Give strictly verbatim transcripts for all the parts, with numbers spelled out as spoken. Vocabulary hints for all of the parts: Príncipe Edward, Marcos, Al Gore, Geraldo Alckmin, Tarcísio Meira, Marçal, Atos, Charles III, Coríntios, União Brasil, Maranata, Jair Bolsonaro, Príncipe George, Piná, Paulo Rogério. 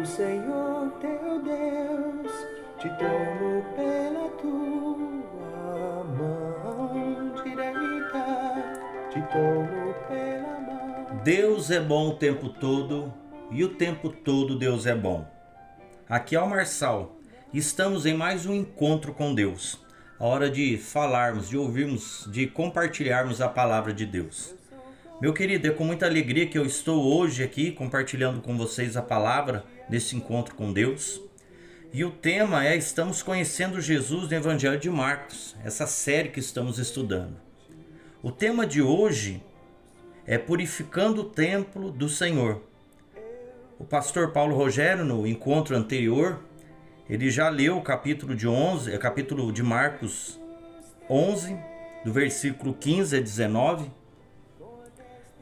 o Senhor teu Deus, te tomo pela tua mão direita, te tomo pela mão. Deus é bom o tempo todo e o tempo todo Deus é bom. Aqui é o Marçal, estamos em mais um encontro com Deus. A hora de falarmos, de ouvirmos, de compartilharmos a palavra de Deus. Meu querido, é com muita alegria que eu estou hoje aqui compartilhando com vocês a palavra desse encontro com Deus. E o tema é Estamos Conhecendo Jesus no Evangelho de Marcos, essa série que estamos estudando. O tema de hoje é Purificando o Templo do Senhor. O pastor Paulo Rogério, no encontro anterior, ele já leu o capítulo de, onze, o capítulo de Marcos onze, do versículo quinze a dezenove.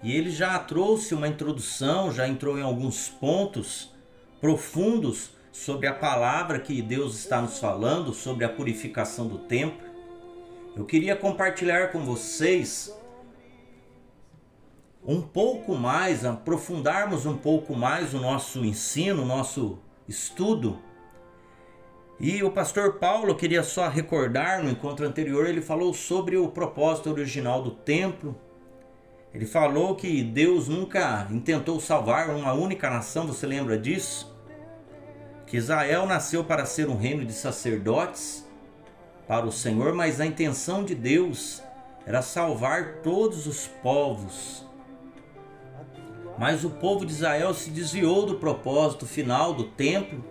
E ele já trouxe uma introdução, já entrou em alguns pontos profundos sobre a palavra que Deus está nos falando, sobre a purificação do templo. Eu queria compartilhar com vocês um pouco mais, aprofundarmos um pouco mais o nosso ensino, o nosso estudo. E o pastor Paulo, eu queria só recordar, no encontro anterior, ele falou sobre o propósito original do templo. Ele falou que Deus nunca intentou salvar uma única nação, você lembra disso? Que Israel nasceu para ser um reino de sacerdotes para o Senhor, mas a intenção de Deus era salvar todos os povos. Mas o povo de Israel se desviou do propósito final do templo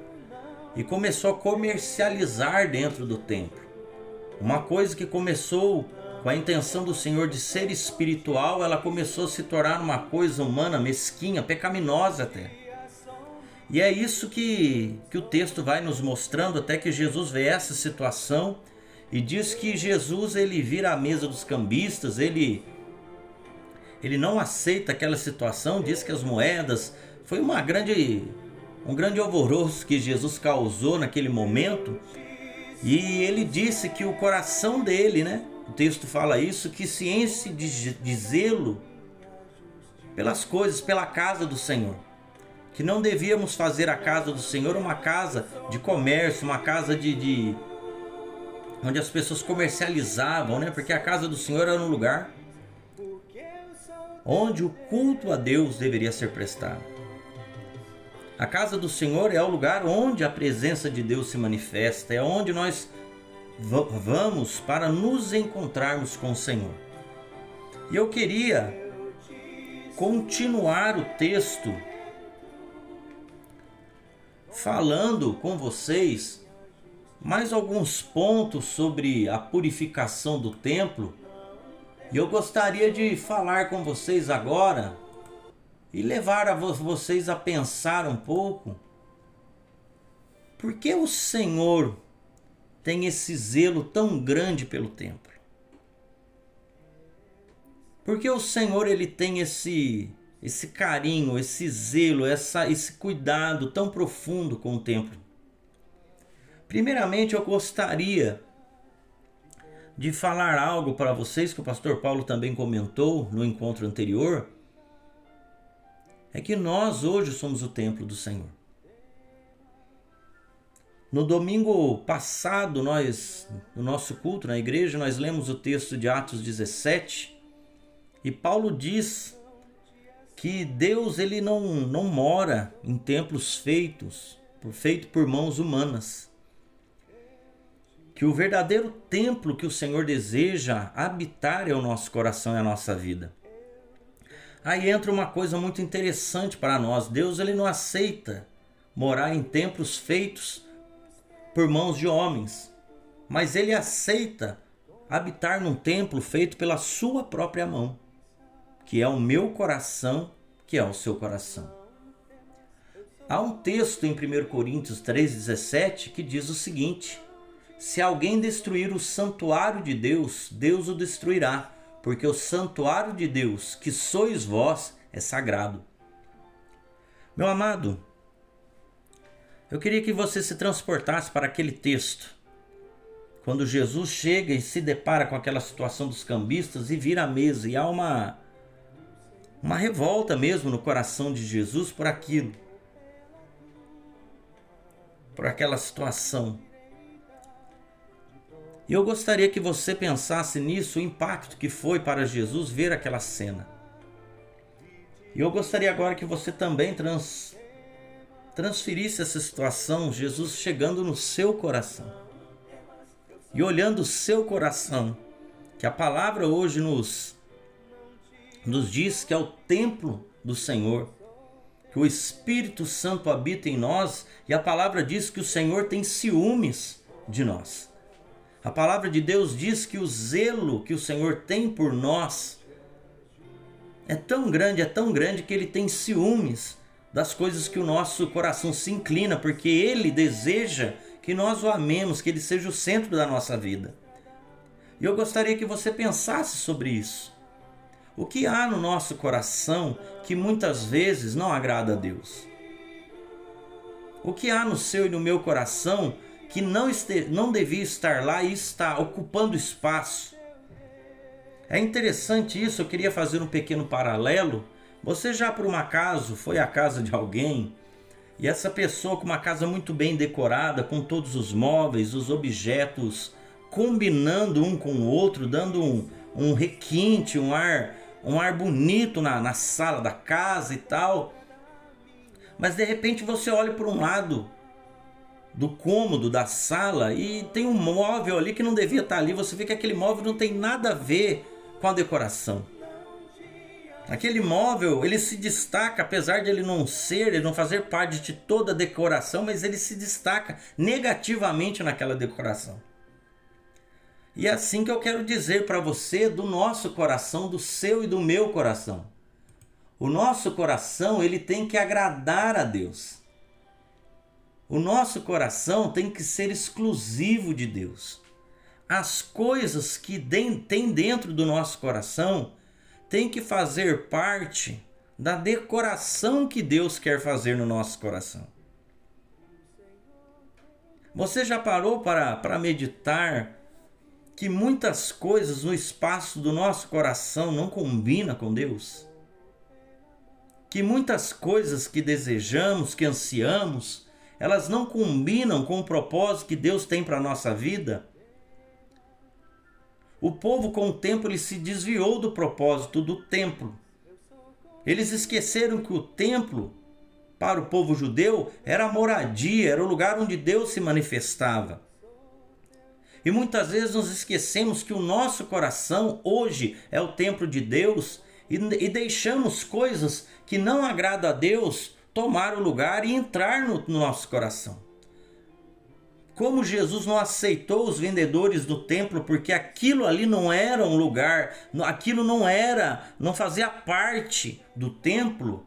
e começou a comercializar dentro do templo. Uma coisa que começou com a intenção do Senhor de ser espiritual, ela começou a se tornar uma coisa humana, mesquinha, pecaminosa até. E é isso que, que o texto vai nos mostrando, até que Jesus vê essa situação e diz que Jesus, ele vira a mesa dos cambistas, ele, ele não aceita aquela situação, diz que as moedas... Foi uma grande, um grande alvoroço que Jesus causou naquele momento, e ele disse que o coração dele, né? O texto fala isso, que se enche de, de zelo pelas coisas, pela casa do Senhor. Que não devíamos fazer a casa do Senhor uma casa de comércio, uma casa de... de onde as pessoas comercializavam, né? Porque a casa do Senhor era um lugar onde o culto a Deus deveria ser prestado. A casa do Senhor é o lugar onde a presença de Deus se manifesta, é onde nós... vamos para nos encontrarmos com o Senhor. E eu queria continuar o texto falando com vocês mais alguns pontos sobre a purificação do templo. E eu gostaria de falar com vocês agora e levar a vocês a pensar um pouco. Por que o Senhor tem esse zelo tão grande pelo templo? Porque o Senhor, ele tem esse, esse carinho, esse zelo, essa, esse cuidado tão profundo com o templo. Primeiramente, eu gostaria de falar algo para vocês que o pastor Paulo também comentou no encontro anterior. É que nós hoje somos o templo do Senhor. No domingo passado, nós, no nosso culto na igreja, nós lemos o texto de Atos dezessete, e Paulo diz que Deus, ele não, não mora em templos feitos, feito por mãos humanas. Que o verdadeiro templo que o Senhor deseja habitar é o nosso coração e a nossa vida. Aí entra uma coisa muito interessante para nós. Deus, ele não aceita morar em templos feitos por mãos de homens, mas ele aceita habitar num templo feito pela sua própria mão, que é o meu coração, que é o seu coração. Há um texto em primeira Coríntios três, dezessete, que diz o seguinte: se alguém destruir o santuário de Deus, Deus o destruirá, porque o santuário de Deus, que sois vós, é sagrado. Meu amado, eu queria que você se transportasse para aquele texto. Quando Jesus chega e se depara com aquela situação dos cambistas e vira a mesa. E há uma, uma revolta mesmo no coração de Jesus por aquilo. por aquela situação. E eu gostaria que você pensasse nisso, o impacto que foi para Jesus ver aquela cena. E eu gostaria agora que você também trans, transferisse essa situação, Jesus chegando no seu coração. E olhando o seu coração, que a palavra hoje nos, nos diz que é o templo do Senhor, que o Espírito Santo habita em nós, e a palavra diz que o Senhor tem ciúmes de nós. A palavra de Deus diz que o zelo que o Senhor tem por nós é tão grande, é tão grande que Ele tem ciúmes das coisas que o nosso coração se inclina, porque Ele deseja que nós o amemos, que Ele seja o centro da nossa vida. E eu gostaria que você pensasse sobre isso. O que há no nosso coração que muitas vezes não agrada a Deus? O que há no seu e no meu coração que não, este, não devia estar lá e está ocupando espaço? É interessante isso, eu queria fazer um pequeno paralelo. Você já por um acaso foi à casa de alguém e essa pessoa com uma casa muito bem decorada, com todos os móveis, os objetos, combinando um com o outro, dando um, um requinte, um ar, um ar bonito na, na sala da casa e tal. Mas de repente você olha por um lado do cômodo, da sala, e tem um móvel ali que não devia estar ali. Você vê que aquele móvel não tem nada a ver com a decoração. Aquele móvel, ele se destaca, apesar de ele não ser, ele não fazer parte de toda a decoração, mas ele se destaca negativamente naquela decoração. E é assim que eu quero dizer para você do nosso coração, do seu e do meu coração. O nosso coração, ele tem que agradar a Deus. O nosso coração tem que ser exclusivo de Deus. As coisas que tem dentro do nosso coração tem que fazer parte da decoração que Deus quer fazer no nosso coração. Você já parou para, para meditar que muitas coisas no espaço do nosso coração não combinam com Deus? Que muitas coisas que desejamos, que ansiamos, elas não combinam com o propósito que Deus tem para a nossa vida? O povo, com o tempo, ele se desviou do propósito do templo. Eles esqueceram que o templo, para o povo judeu, era a moradia, era o lugar onde Deus se manifestava. E muitas vezes nos esquecemos que o nosso coração, hoje, é o templo de Deus, e, e deixamos coisas que não agradam a Deus tomar o lugar e entrar no nosso coração. Como Jesus não aceitou os vendedores do templo, porque aquilo ali não era um lugar, aquilo não era, não fazia parte do templo.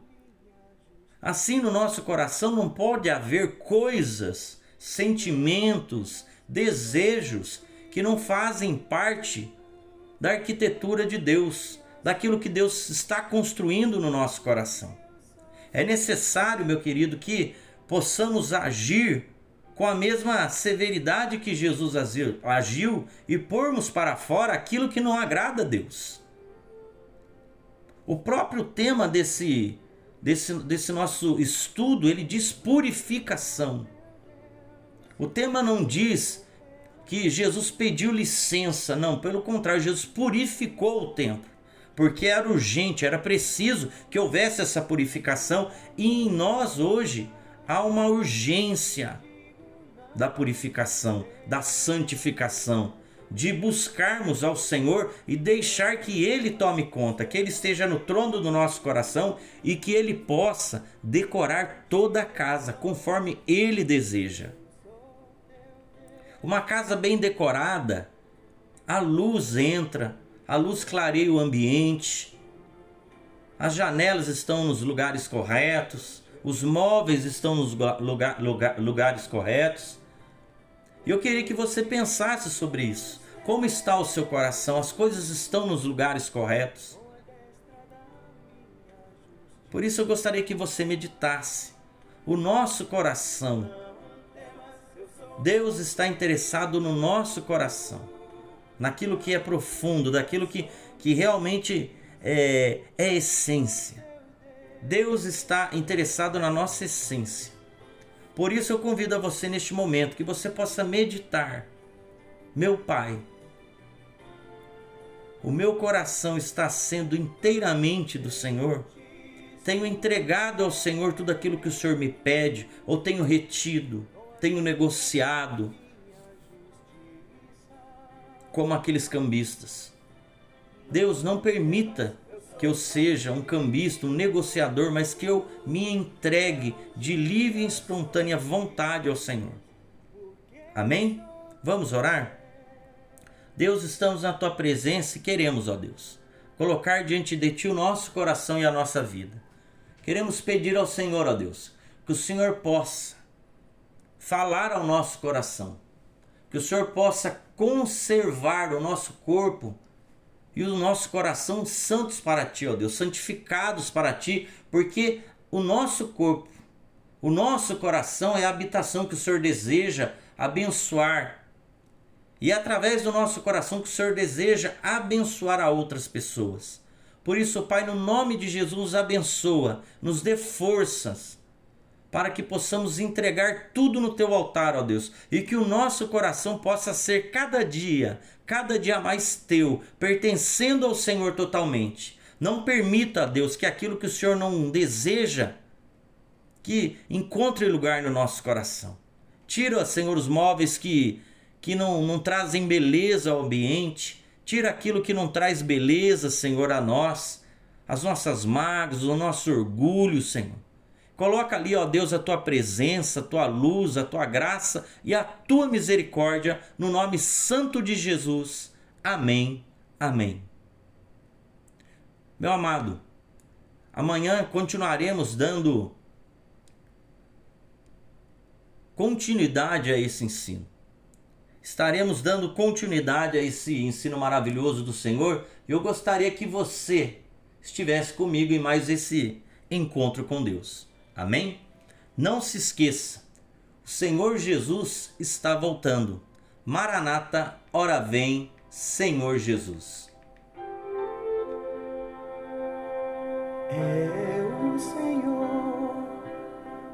Assim, no nosso coração não pode haver coisas, sentimentos, desejos que não fazem parte da arquitetura de Deus, daquilo que Deus está construindo no nosso coração. É necessário, meu querido, que possamos agir com a mesma severidade que Jesus agiu e pormos para fora aquilo que não agrada a Deus. O próprio tema desse, desse, desse nosso estudo, ele diz purificação. O tema não diz que Jesus pediu licença, não. Pelo contrário, Jesus purificou o templo. Porque era urgente, era preciso que houvesse essa purificação. E em nós hoje há uma urgência da purificação, da santificação, de buscarmos ao Senhor e deixar que Ele tome conta, que Ele esteja no trono do nosso coração e que Ele possa decorar toda a casa conforme Ele deseja. Uma casa bem decorada, a luz entra, a luz clareia o ambiente, as janelas estão nos lugares corretos, os móveis estão nos lugar, lugar, lugares corretos. E eu queria que você pensasse sobre isso. Como está o seu coração? As coisas estão nos lugares corretos? Por isso eu gostaria que você meditasse. O nosso coração. Deus está interessado no nosso coração. Naquilo que é profundo, daquilo que, que realmente é, é essência. Deus está interessado na nossa essência. Por isso eu convido a você neste momento que você possa meditar. Meu Pai, o meu coração está sendo inteiramente do Senhor. Tenho entregado ao Senhor tudo aquilo que o Senhor me pede, ou tenho retido, tenho negociado, como aqueles cambistas. Deus, não permita que eu seja um cambista, um negociador, mas que eu me entregue de livre e espontânea vontade ao Senhor. Amém? Vamos orar? Deus, estamos na Tua presença e queremos, ó Deus, colocar diante de Ti o nosso coração e a nossa vida. Queremos pedir ao Senhor, ó Deus, que o Senhor possa falar ao nosso coração, que o Senhor possa conservar o nosso corpo e o nosso coração santos para Ti, ó Deus, santificados para Ti, porque o nosso corpo, o nosso coração é a habitação que o Senhor deseja abençoar. E é através do nosso coração que o Senhor deseja abençoar a outras pessoas. Por isso, Pai, no nome de Jesus, abençoa, nos dê forças para que possamos entregar tudo no Teu altar, ó Deus, e que o nosso coração possa ser cada dia, cada dia mais Teu, pertencendo ao Senhor totalmente. Não permita, Deus, que aquilo que o Senhor não deseja, que encontre lugar no nosso coração. Tira, Senhor, os móveis que... que não, não trazem beleza ao ambiente. Tira aquilo que não traz beleza, Senhor, a nós, as nossas mágoas, o nosso orgulho, Senhor. Coloca ali, ó Deus, a Tua presença, a Tua luz, a Tua graça e a Tua misericórdia, no nome santo de Jesus. Amém, amém. Meu amado, amanhã continuaremos dando continuidade a esse ensino. Estaremos dando continuidade a esse ensino maravilhoso do Senhor. E eu gostaria que você estivesse comigo em mais esse encontro com Deus. Amém? Não se esqueça, o Senhor Jesus está voltando. Maranata, ora vem, Senhor Jesus. É o Senhor,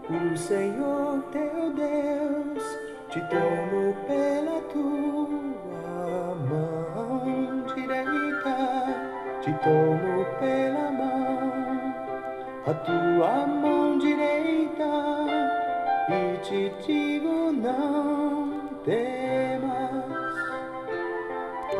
o Senhor teu Deus, te tomo pela tua mão direita, te tomo pela mão, a tua mão direita, e te digo não temas.